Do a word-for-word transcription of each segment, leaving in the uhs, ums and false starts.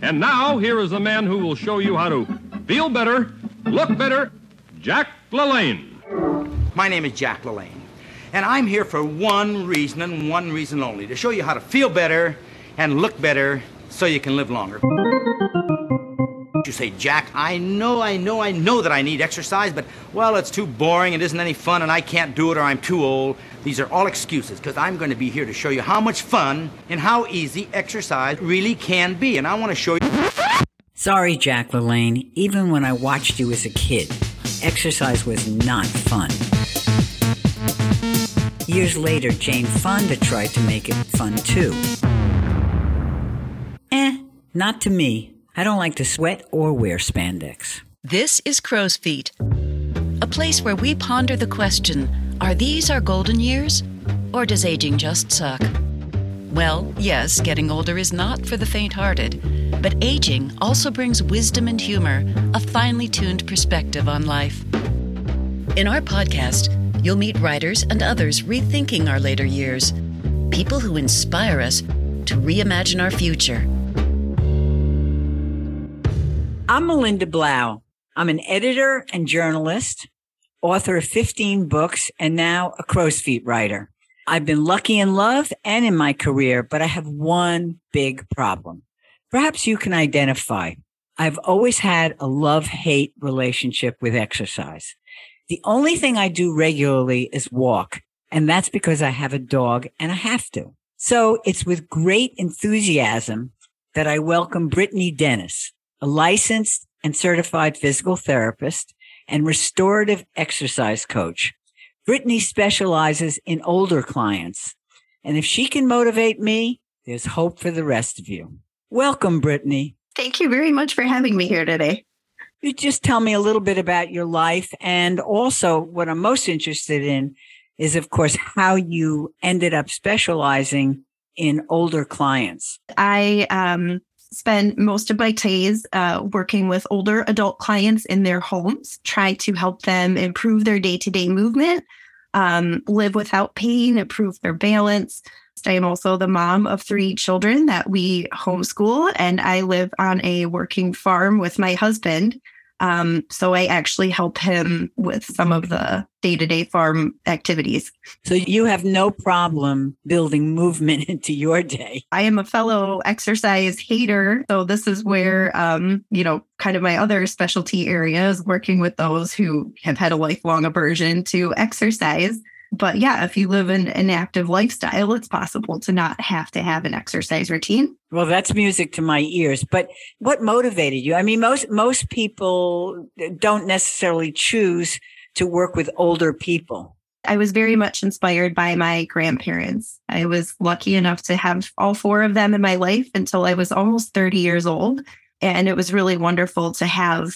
And now, here is the man who will show you how to feel better, look better, Jack LaLanne. My name is Jack LaLanne, and I'm here for one reason and one reason only, to show you how to feel better and look better so you can live longer. You say, Jack, I know, I know, I know that I need exercise, but, well, it's too boring, it isn't any fun, and I can't do it, or I'm too old. These are all excuses, because I'm going to be here to show you how much fun and how easy exercise really can be, and I want to show you... Sorry, Jack LaLanne, even when I watched you as a kid, exercise was not fun. Years later, Jane Fonda tried to make it fun, too. Eh, not to me. I don't like to sweat or wear spandex. This is Crow's Feet, a place where we ponder the question, are these our golden years, or does aging just suck? Well, yes, getting older is not for the faint-hearted, but aging also brings wisdom and humor, a finely tuned perspective on life. In our podcast, you'll meet writers and others rethinking our later years, people who inspire us to reimagine our future. I'm Melinda Blau. I'm an editor and journalist, author of fifteen books, and now a Crow's Feet writer. I've been lucky in love and in my career, but I have one big problem. Perhaps you can identify. I've always had a love-hate relationship with exercise. The only thing I do regularly is walk, and that's because I have a dog and I have to. So it's with great enthusiasm that I welcome Brittany Denis, a licensed and certified physical therapist and restorative exercise coach. Brittany specializes in older clients, and if she can motivate me, there's hope for the rest of you. Welcome, Brittany. Thank you very much for having me here today. You just tell me a little bit about your life, and also what I'm most interested in is, of course, how you ended up specializing in older clients. I, um, spend most of my days uh, working with older adult clients in their homes, trying to help them improve their day-to-day movement, um, live without pain, improve their balance. I am also the mom of three children that we homeschool, and I live on a working farm with my husband. Um, so I actually help him with some of the day-to-day farm activities. So you have no problem building movement into your day. I am a fellow exercise hater. So this is where, um, you know, kind of my other specialty area is working with those who have had a lifelong aversion to exercise. But yeah, if you live in an active lifestyle, it's possible to not have to have an exercise routine. Well, that's music to my ears. But what motivated you? I mean, most most people don't necessarily choose to work with older people. I was very much inspired by my grandparents. I was lucky enough to have all four of them in my life until I was almost thirty years old. And it was really wonderful to have,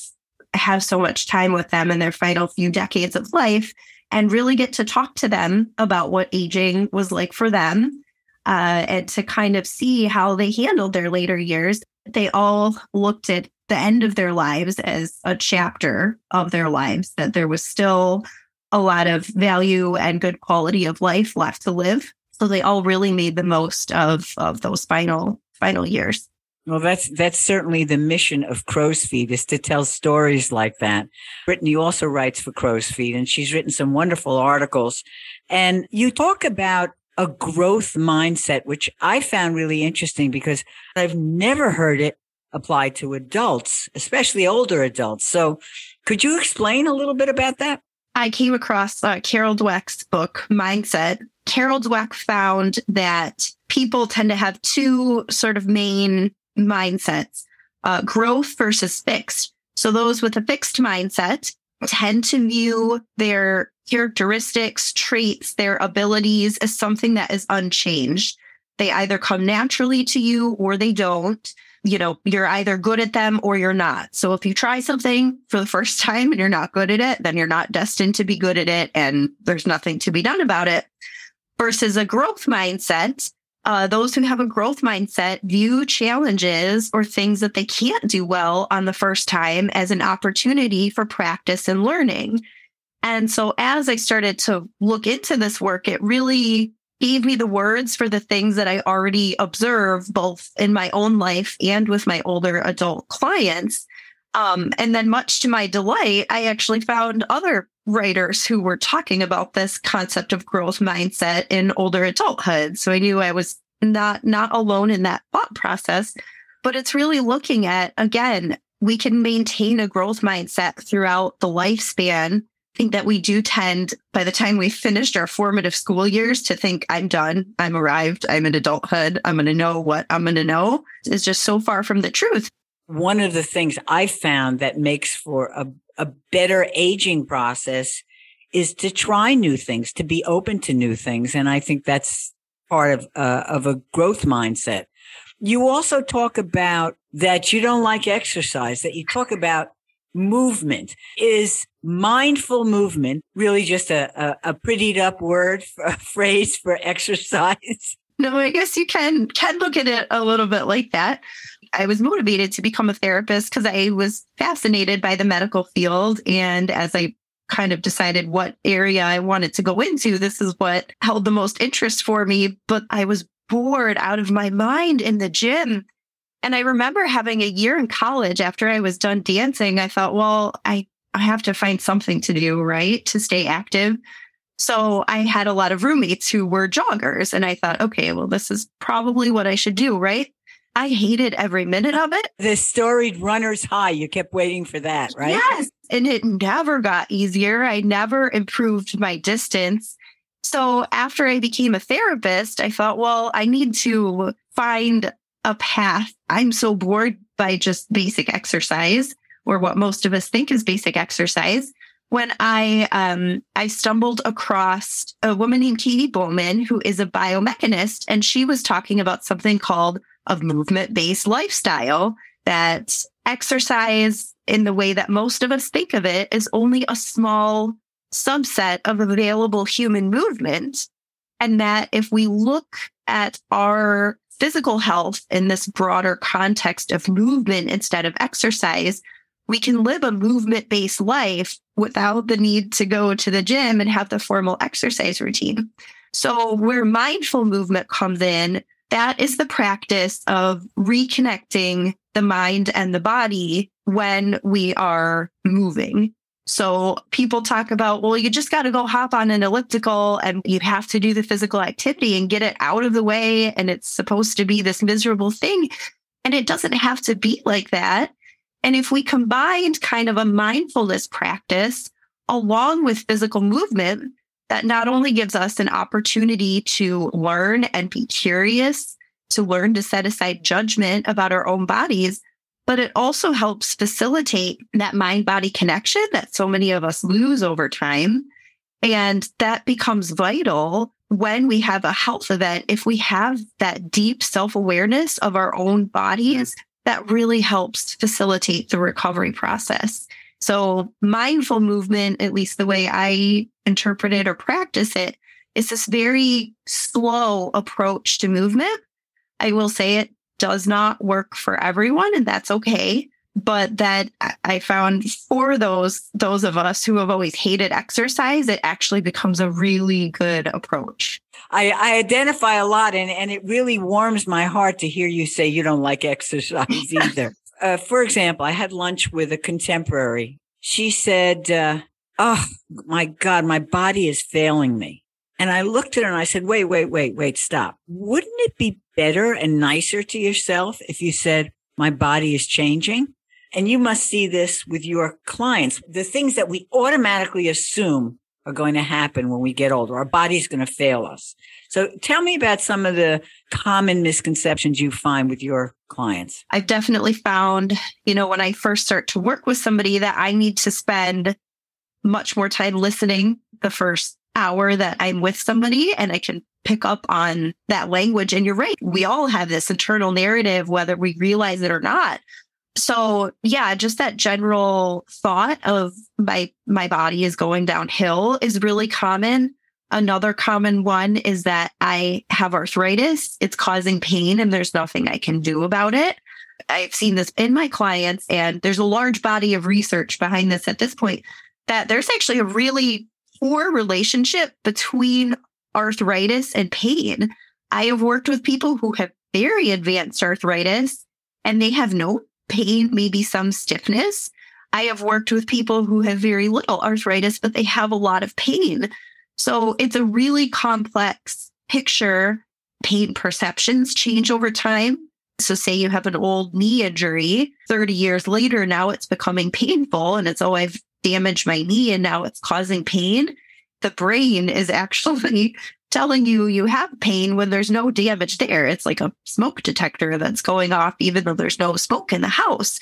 have so much time with them in their final few decades of life, and really get to talk to them about what aging was like for them, uh, and to kind of see how they handled their later years. They all looked at the end of their lives as a chapter of their lives, that there was still a lot of value and good quality of life left to live. So they all really made the most of, of those final final years. Well, that's that's certainly the mission of Crow's Feet, is to tell stories like that. Brittany also writes for Crow's Feet, and she's written some wonderful articles. And you talk about a growth mindset, which I found really interesting because I've never heard it applied to adults, especially older adults. So could you explain a little bit about that? I came across uh, Carol Dweck's book, Mindset. Carol Dweck found that people tend to have two sort of main mindsets, uh, growth versus fixed. So those with a fixed mindset tend to view their characteristics, traits, their abilities as something that is unchanged. They either come naturally to you or they don't. You know, you're either good at them or you're not. So if you try something for the first time and you're not good at it, then you're not destined to be good at it and there's nothing to be done about it. Versus a growth mindset. Uh, those who have a growth mindset view challenges or things that they can't do well on the first time as an opportunity for practice and learning. And so as I started to look into this work, it really gave me the words for the things that I already observe, both in my own life and with my older adult clients. Um, and then much to my delight, I actually found other writers who were talking about this concept of growth mindset in older adulthood. So I knew I was not, not alone in that thought process, but it's really looking at, again, we can maintain a growth mindset throughout the lifespan. I think that we do tend, by the time we finished our formative school years, to think, I'm done, I'm arrived, I'm in adulthood, I'm going to know what I'm going to know, is just so far from the truth. One of the things I found that makes for a, a better aging process is to try new things, to be open to new things. And I think that's part of uh, of a growth mindset. You also talk about that you don't like exercise, that you talk about movement. Is mindful movement really just a, a, a prettied up word, for, a phrase for exercise? No, I guess you can, can look at it a little bit like that. I was motivated to become a therapist because I was fascinated by the medical field. And as I kind of decided what area I wanted to go into, this is what held the most interest for me. But I was bored out of my mind in the gym. And I remember having a year in college after I was done dancing, I thought, well, I, I have to find something to do, right, to stay active. So I had a lot of roommates who were joggers. And I thought, okay, well, this is probably what I should do, right? I hated every minute of it. The storied runner's high, you kept waiting for that, right? Yes. And it never got easier. I never improved my distance. So after I became a therapist, I thought, well, I need to find a path. I'm so bored by just basic exercise, or what most of us think is basic exercise. When I um I stumbled across a woman named Katie Bowman, who is a biomechanist, and she was talking about something called a movement-based lifestyle, that exercise in the way that most of us think of it is only a small subset of available human movement. And that if we look at our physical health in this broader context of movement instead of exercise, we can live a movement-based life without the need to go to the gym and have the formal exercise routine. So where mindful movement comes in, that is the practice of reconnecting the mind and the body when we are moving. So people talk about, well, you just got to go hop on an elliptical and you have to do the physical activity and get it out of the way. And it's supposed to be this miserable thing. And it doesn't have to be like that. And if we combined kind of a mindfulness practice along with physical movement, that not only gives us an opportunity to learn and be curious, to learn to set aside judgment about our own bodies, but it also helps facilitate that mind-body connection that so many of us lose over time. And that becomes vital when we have a health event. If we have that deep self-awareness of our own bodies, that really helps facilitate the recovery process. So mindful movement, at least the way I interpret it or practice it, is this very slow approach to movement. I will say it does not work for everyone, and that's okay. But that I found for those those of us who have always hated exercise, it actually becomes a really good approach. I, I identify a lot, and, and it really warms my heart to hear you say you don't like exercise either. uh, for example, I had lunch with a contemporary. She said, uh, oh, my God, my body is failing me. And I looked at her and I said, wait, wait, wait, wait, stop. Wouldn't it be better and nicer to yourself if you said, my body is changing? And you must see this with your clients. The things that we automatically assume are going to happen when we get older. Our body's going to fail us. So tell me about some of the common misconceptions you find with your clients. I've definitely found, you know, when I first start to work with somebody, that I need to spend much more time listening the first hour that I'm with somebody, and I can pick up on that language. And you're right, we all have this internal narrative, whether we realize it or not. So yeah, just that general thought of my my body is going downhill is really common. Another common one is that I have arthritis, it's causing pain, and there's nothing I can do about it. I've seen this in my clients, and there's a large body of research behind this at this point, that there's actually a really poor relationship between arthritis and pain. I have worked with people who have very advanced arthritis and they have no pain, maybe some stiffness. I have worked with people who have very little arthritis, but they have a lot of pain. So it's a really complex picture. Pain perceptions change over time. So say you have an old knee injury, thirty years later, now it's becoming painful and it's, oh, I've damaged my knee and now it's causing pain. The brain is actually telling you you have pain when there's no damage there. It's like a smoke detector that's going off, even though there's no smoke in the house.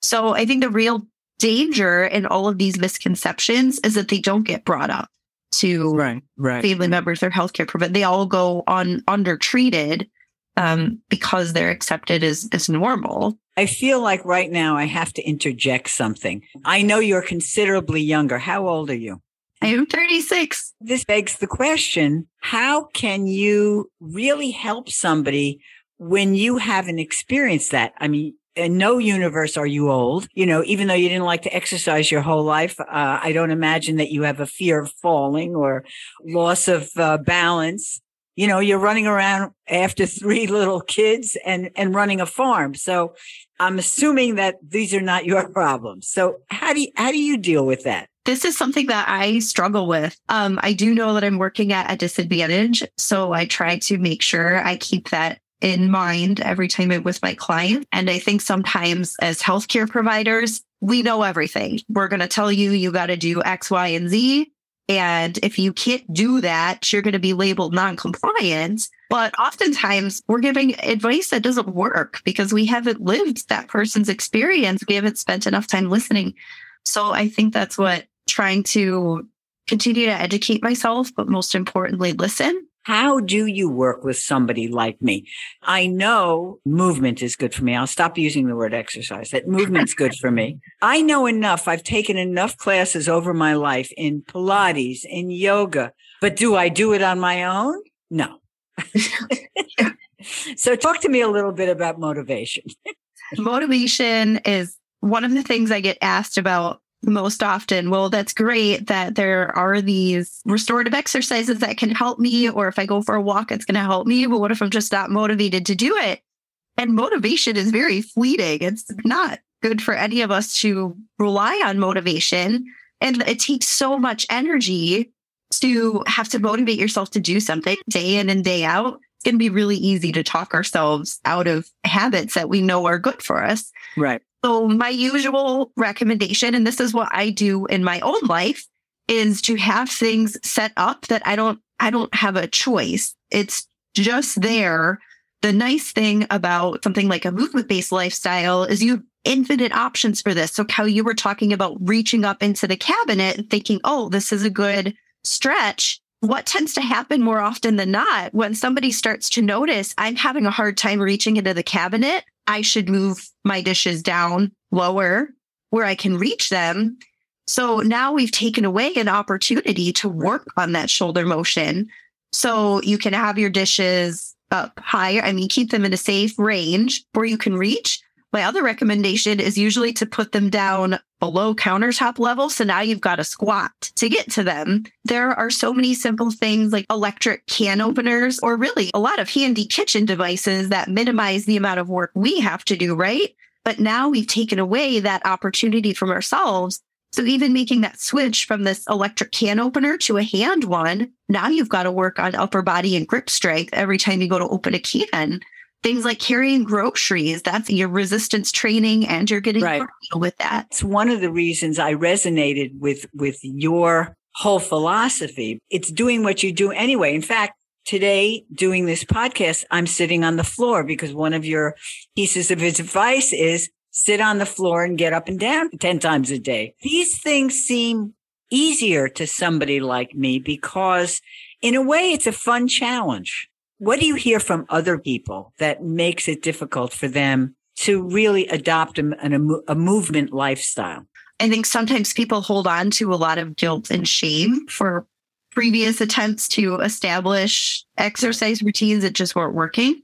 So I think the real danger in all of these misconceptions is that they don't get brought up to right, right. family members, their healthcare provider. They all go on undertreated um, because they're accepted as, as normal. I feel like right now I have to interject something. I know you're considerably younger. How old are you? I am thirty-six. This begs the question, how can you really help somebody when you haven't experienced that? I mean, in no universe are you old. You know, even though you didn't like to exercise your whole life, uh, I don't imagine that you have a fear of falling or loss of uh, balance. You know, you're running around after three little kids and, and running a farm. So I'm assuming that these are not your problems. So how do you, how do you deal with that? This is something that I struggle with. Um, I do know that I'm working at a disadvantage. So I try to make sure I keep that in mind every time I'm with my client. And I think sometimes as healthcare providers, we know everything. We're going to tell you, you got to do X, Y, and Z. And if you can't do that, you're going to be labeled non-compliant. But oftentimes we're giving advice that doesn't work because we haven't lived that person's experience. We haven't spent enough time listening. So I think that's what trying to continue to educate myself, but most importantly, listen. How do you work with somebody like me? I know movement is good for me. I'll stop using the word exercise. That movement's good for me. I know enough. I've taken enough classes over my life in Pilates, in yoga. But do I do it on my own? No. So talk to me a little bit about motivation. Motivation is one of the things I get asked about most often. Well, that's great that there are these restorative exercises that can help me, or if I go for a walk, it's going to help me. But what if I'm just not motivated to do it? And motivation is very fleeting. It's not good for any of us to rely on motivation. And it takes so much energy to have to motivate yourself to do something day in and day out. It's going to be really easy to talk ourselves out of habits that we know are good for us. Right. So my usual recommendation, and this is what I do in my own life, is to have things set up that I don't, I don't have a choice. It's just there. The nice thing about something like a movement-based lifestyle is you have infinite options for this. So how you were talking about reaching up into the cabinet and thinking, oh, this is a good stretch. What tends to happen more often than not, when somebody starts to notice I'm having a hard time reaching into the cabinet, I should move my dishes down lower where I can reach them. So now we've taken away an opportunity to work on that shoulder motion. So you can have your dishes up higher. I mean, keep them in a safe range where you can reach. My other recommendation is usually to put them down below countertop level. So now you've got to squat to get to them. There are so many simple things like electric can openers, or really a lot of handy kitchen devices that minimize the amount of work we have to do, right? But now we've taken away that opportunity from ourselves. So even making that switch from this electric can opener to a hand one, now you've got to work on upper body and grip strength every time you go to open a can. Things like carrying groceries, that's your resistance training, and you're getting right with that. It's one of the reasons I resonated with, with your whole philosophy. It's doing what you do anyway. In fact, today, doing this podcast, I'm sitting on the floor because one of your pieces of advice is sit on the floor and get up and down ten times a day. These things seem easier to somebody like me because, in a way, it's a fun challenge. What do you hear from other people that makes it difficult for them to really adopt a, a, a movement lifestyle? I think sometimes people hold on to a lot of guilt and shame for previous attempts to establish exercise routines that just weren't working.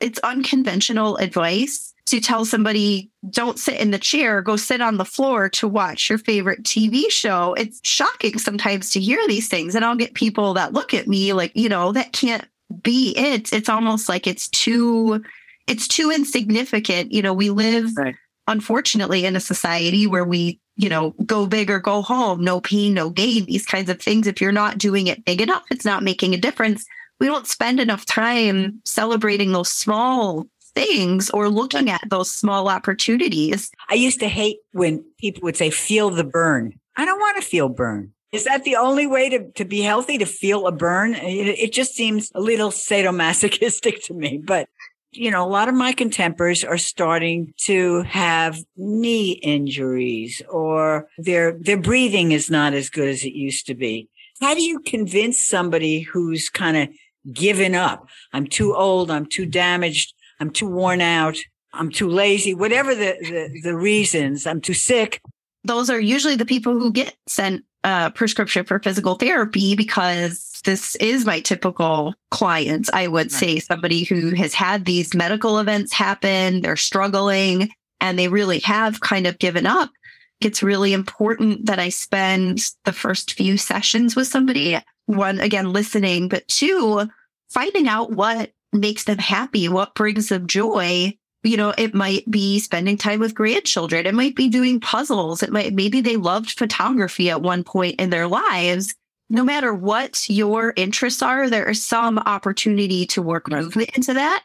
It's unconventional advice. to tell somebody, don't sit in the chair, go sit on the floor to watch your favorite T V show. It's shocking sometimes to hear these things. And I'll get people that look at me like, you know, that can't be it. It's almost like it's too, it's too insignificant. You know, we live, right. unfortunately, in a society where we, you know, go big or go home, no pain, no gain, these kinds of things. If you're not doing it big enough, it's not making a difference. We don't spend enough time celebrating those small things or looking at those small opportunities. I used to hate when people would say, feel the burn. I don't want to feel burn. Is that the only way to, to be healthy, to feel a burn? It, it just seems a little sadomasochistic to me. But, you know, a lot of my contemporaries are starting to have knee injuries, or their their breathing is not as good as it used to be. How do you convince somebody who's kind of given up? I'm too old. I'm too damaged. I'm too worn out. I'm too lazy. Whatever the, the, the reasons, I'm too sick. Those are usually the people who get sent a prescription for physical therapy, because this is my typical client. I would say somebody who has had these medical events happen, they're struggling, and they really have kind of given up. It's really important that I spend the first few sessions with somebody, one, again, listening, but two, finding out what makes them happy, what brings them joy. You know, it might be spending time with grandchildren. It might be doing puzzles. It might, maybe they loved photography at one point in their lives. No matter what your interests are, there is some opportunity to work movement into that.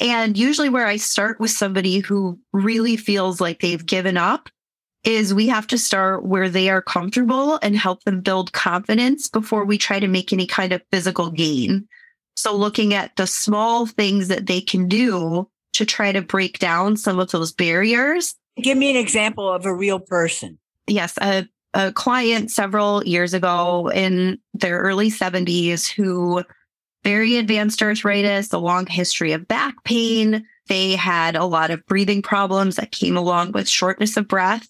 And usually where I start with somebody who really feels like they've given up is we have to start where they are comfortable and help them build confidence before we try to make any kind of physical gain. So looking at the small things that they can do to try to break down some of those barriers. Give me an example of a real person. Yes, a, a client several years ago in their early seventies who very advanced arthritis, a long history of back pain. They had a lot of breathing problems that came along with shortness of breath,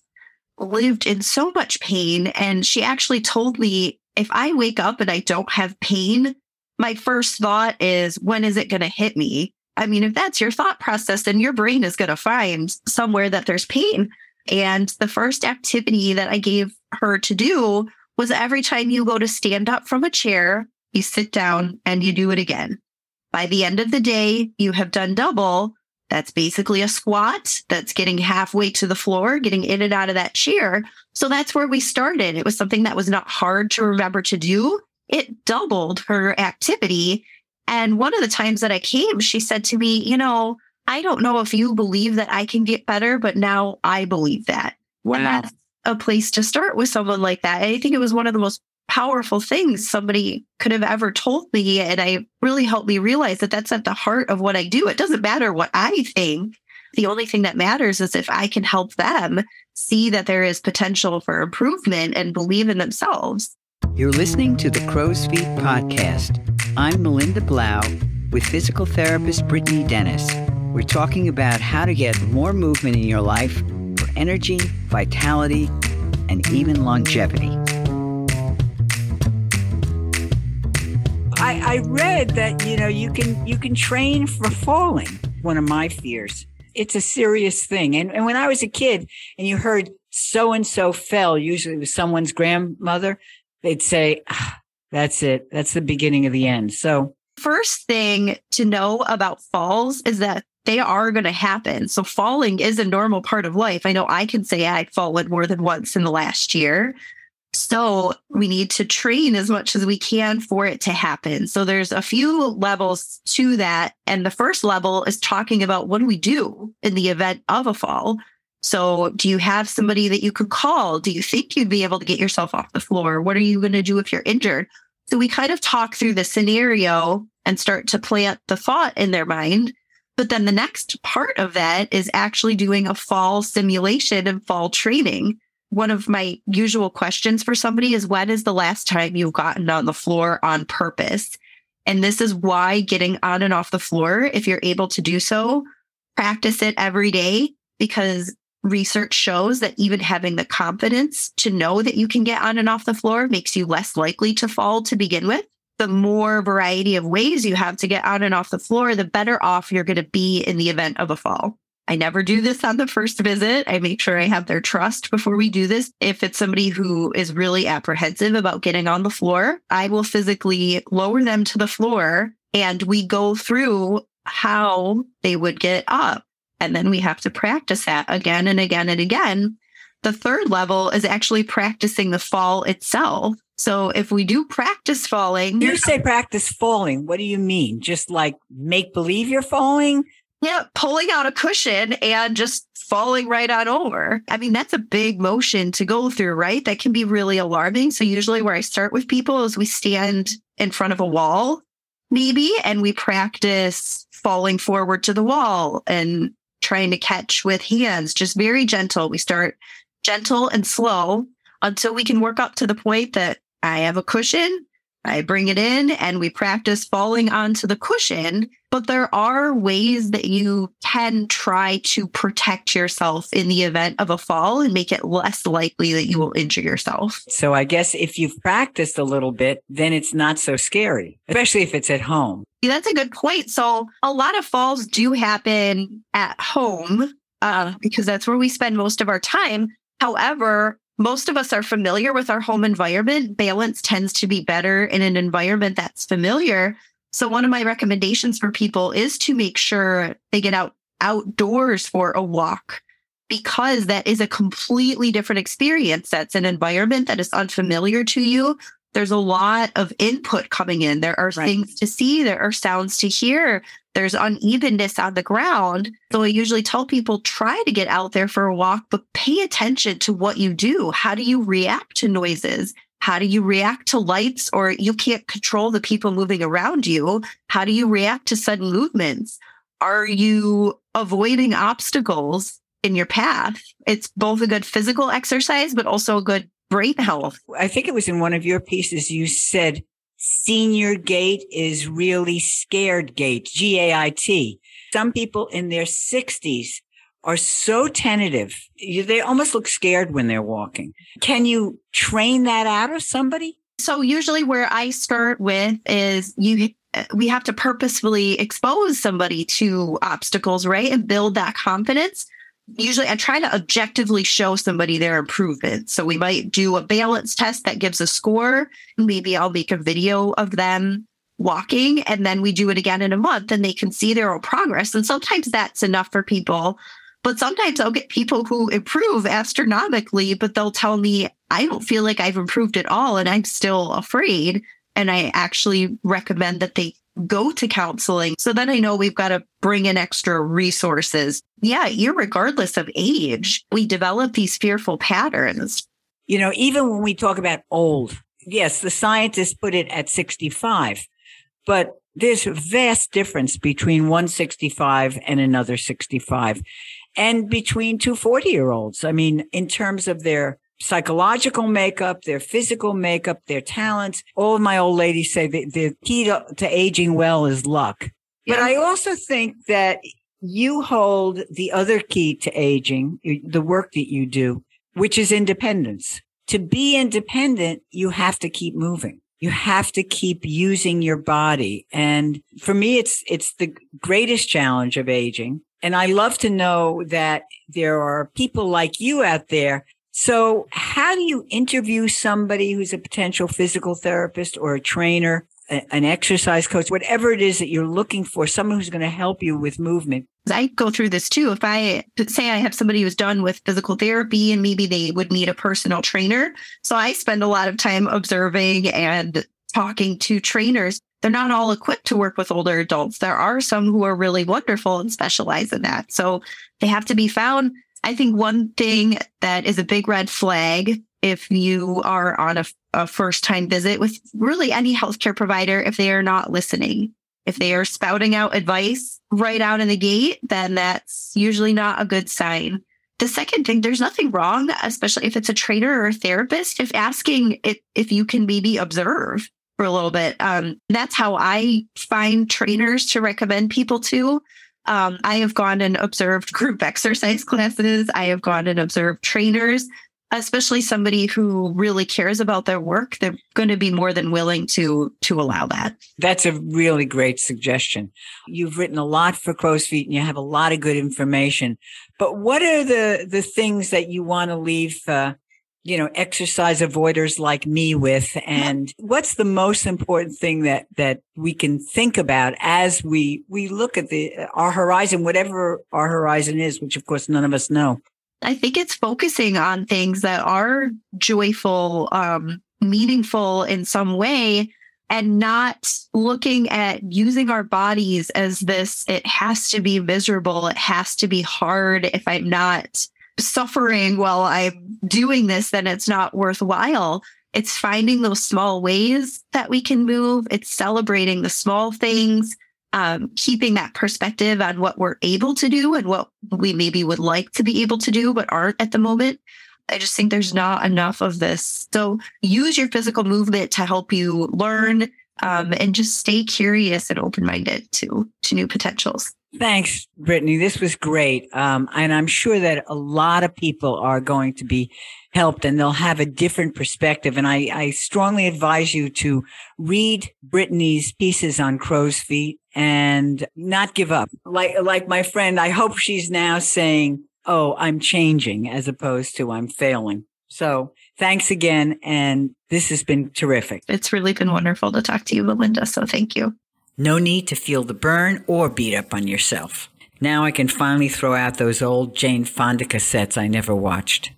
lived in so much pain. And she actually told me, if I wake up and I don't have pain, my first thought is, when is it going to hit me? I mean, if that's your thought process, then your brain is going to find somewhere that there's pain. And the first activity that I gave her to do was, every time you go to stand up from a chair, you sit down and you do it again. By the end of the day, you have done double. That's basically a squat. That's getting halfway to the floor, getting in and out of that chair. So that's where we started. It was something that was not hard to remember to do. It doubled her activity. And one of the times that I came, she said to me, you know, I don't know if you believe that I can get better, but now I believe that. Wow. And that's a place to start with someone like that. And I think it was one of the most powerful things somebody could have ever told me. And it really helped me realize that that's at the heart of what I do. It doesn't matter what I think. The only thing that matters is if I can help them see that there is potential for improvement and believe in themselves. You're listening to the Crow's Feet Podcast. I'm Melinda Blau with physical therapist Brittany Denis. We're talking about how to get more movement in your life for energy, vitality, and even longevity. I, I read that, you know, you can you can train for falling. One of my fears. It's a serious thing. And, and when I was a kid and you heard so-and-so fell, usually it was someone's grandmother, they'd say, ah, that's it. That's the beginning of the end. So first thing to know about falls is that they are going to happen. So falling is a normal part of life. I know I can say I've fallen more than once in the last year. So we need to train as much as we can for it to happen. So there's a few levels to that. And the first level is talking about, what do we do in the event of a fall? So do you have somebody that you could call? Do you think you'd be able to get yourself off the floor? What are you going to do if you're injured? So we kind of talk through the scenario and start to plant the thought in their mind. But then the next part of that is actually doing a fall simulation and fall training. One of my usual questions for somebody is, when is the last time you've gotten on the floor on purpose? And this is why getting on and off the floor, if you're able to do so, practice it every day, because research shows that even having the confidence to know that you can get on and off the floor makes you less likely to fall to begin with. The more variety of ways you have to get on and off the floor, the better off you're going to be in the event of a fall. I never do this on the first visit. I make sure I have their trust before we do this. If it's somebody who is really apprehensive about getting on the floor, I will physically lower them to the floor and we go through how they would get up. And then we have to practice that again and again and again. The third level is actually practicing the fall itself. So if we do practice falling. You say practice falling. What do you mean? Just like make believe you're falling? Yeah, pulling out a cushion and just falling right on over. I mean, that's a big motion to go through, right? That can be really alarming. So usually where I start with people is we stand in front of a wall, maybe, and we practice falling forward to the wall and trying to catch with hands, just very gentle. We start gentle and slow until we can work up to the point that I have a cushion, I bring it in, and we practice falling onto the cushion. But there are ways that you can try to protect yourself in the event of a fall and make it less likely that you will injure yourself. So I guess if you've practiced a little bit, then it's not so scary, especially if it's at home. Yeah, that's a good point. So a lot of falls do happen at home uh, because that's where we spend most of our time. However, most of us are familiar with our home environment. Balance tends to be better in an environment that's familiar. So one of my recommendations for people is to make sure they get out outdoors for a walk, because that is a completely different experience. That's an environment that is unfamiliar to you. There's a lot of input coming in. There are right. things to see. There are sounds to hear. There's unevenness on the ground. So I usually tell people, try to get out there for a walk, but pay attention to what you do. How do you react to noises? How do you react to lights? Or you can't control the people moving around you. How do you react to sudden movements? Are you avoiding obstacles in your path? It's both a good physical exercise, but also a good brain health. I think it was in one of your pieces, you said, senior gait is really scared gait, G A I T. Some people in their sixties are so tentative. They almost look scared when they're walking. Can you train that out of somebody? So usually where I start with is you. we have to purposefully expose somebody to obstacles, right? And build that confidence. Usually I try to objectively show somebody their improvement. So we might do a balance test that gives a score. Maybe I'll make a video of them walking, and then we do it again in a month and they can see their own progress. And sometimes that's enough for people. But sometimes I'll get people who improve astronomically, but they'll tell me, I don't feel like I've improved at all and I'm still afraid. And I actually recommend that they go to counseling. So then I know we've got to bring in extra resources. Yeah, irregardless of age, we develop these fearful patterns. You know, even when we talk about old, yes, the scientists put it at sixty-five, but there's a vast difference between one sixty-five and another sixty-five, and between two forty-year-olds. I mean, in terms of their psychological makeup, their physical makeup, their talents. All of my old ladies say that the key to, to aging well is luck. Yeah. But I also think that you hold the other key to aging, the work that you do, which is independence. To be independent, you have to keep moving. You have to keep using your body. And for me, it's it's the greatest challenge of aging. And I love to know that there are people like you out there. So how do you interview somebody who's a potential physical therapist or a trainer, a, an exercise coach, whatever it is that you're looking for, someone who's going to help you with movement? I go through this too. If I say I have somebody who's done with physical therapy and maybe they would need a personal trainer. So I spend a lot of time observing and talking to trainers. They're not all equipped to work with older adults. There are some who are really wonderful and specialize in that. So they have to be found. I think one thing that is a big red flag if you are on a, a first-time visit with really any healthcare provider, if they are not listening, if they are spouting out advice right out in the gate, then that's usually not a good sign. The second thing, there's nothing wrong, especially if it's a trainer or a therapist, if asking if, if you can maybe observe for a little bit. Um, that's how I find trainers to recommend people to. Um, I have gone and observed group exercise classes. I have gone and observed trainers. especially somebody who really cares about their work, they're going to be more than willing to to allow that. That's a really great suggestion. You've written a lot for Crow's Feet and you have a lot of good information. But what are the, the things that you want to leave, uh, you know, exercise avoiders like me with? And what's the most important thing that, that we can think about as we, we look at the our horizon, whatever our horizon is, which, of course, none of us know? I think it's focusing on things that are joyful, um, meaningful in some way, and not looking at using our bodies as this, it has to be miserable. It has to be hard. If I'm not suffering while I'm doing this, then it's not worthwhile. It's finding those small ways that we can move. It's celebrating the small things. Um, keeping that perspective on what we're able to do and what we maybe would like to be able to do, but aren't at the moment. I just think there's not enough of this. So use your physical movement to help you learn, um, and just stay curious and open-minded to, to new potentials. Thanks, Brittany. This was great. Um, and I'm sure that a lot of people are going to be helped and they'll have a different perspective. And I, I strongly advise you to read Brittany's pieces on Crow's Feet and not give up. Like, like my friend, I hope she's now saying, oh, I'm changing as opposed to I'm failing. So thanks again. And this has been terrific. It's really been wonderful to talk to you, Melinda. So thank you. No need to feel the burn or beat up on yourself. Now I can finally throw out those old Jane Fonda cassettes I never watched.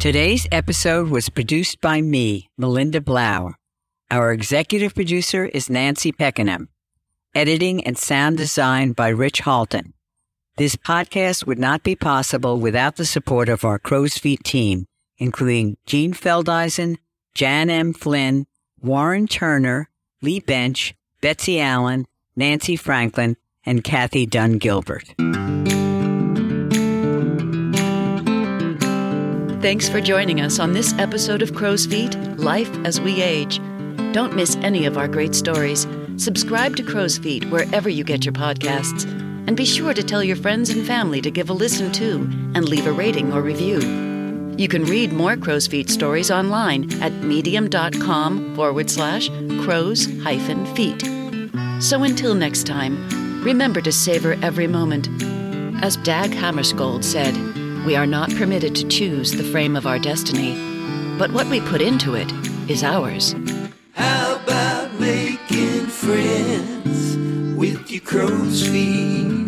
Today's episode was produced by me, Melinda Blau. Our executive producer is Nancy Peckinham. Editing and sound design by Rich Halton. This podcast would not be possible without the support of our Crow's Feet team, including Gene Feldeisen, Jan M. Flynn, Warren Turner, Lee Bench, Betsy Allen, Nancy Franklin, and Kathy Dunn-Gilbert. Thanks for joining us on this episode of Crow's Feet, Life as We Age. Don't miss any of our great stories. Subscribe to Crow's Feet wherever you get your podcasts. And be sure to tell your friends and family to give a listen too, and leave a rating or review. You can read more Crow's Feet stories online at medium.com forward slash crows hyphen feet. So until next time, remember to savor every moment. As Dag Hammarskjöld said, we are not permitted to choose the frame of our destiny, but what we put into it is ours. How about making friends with your crow's feet?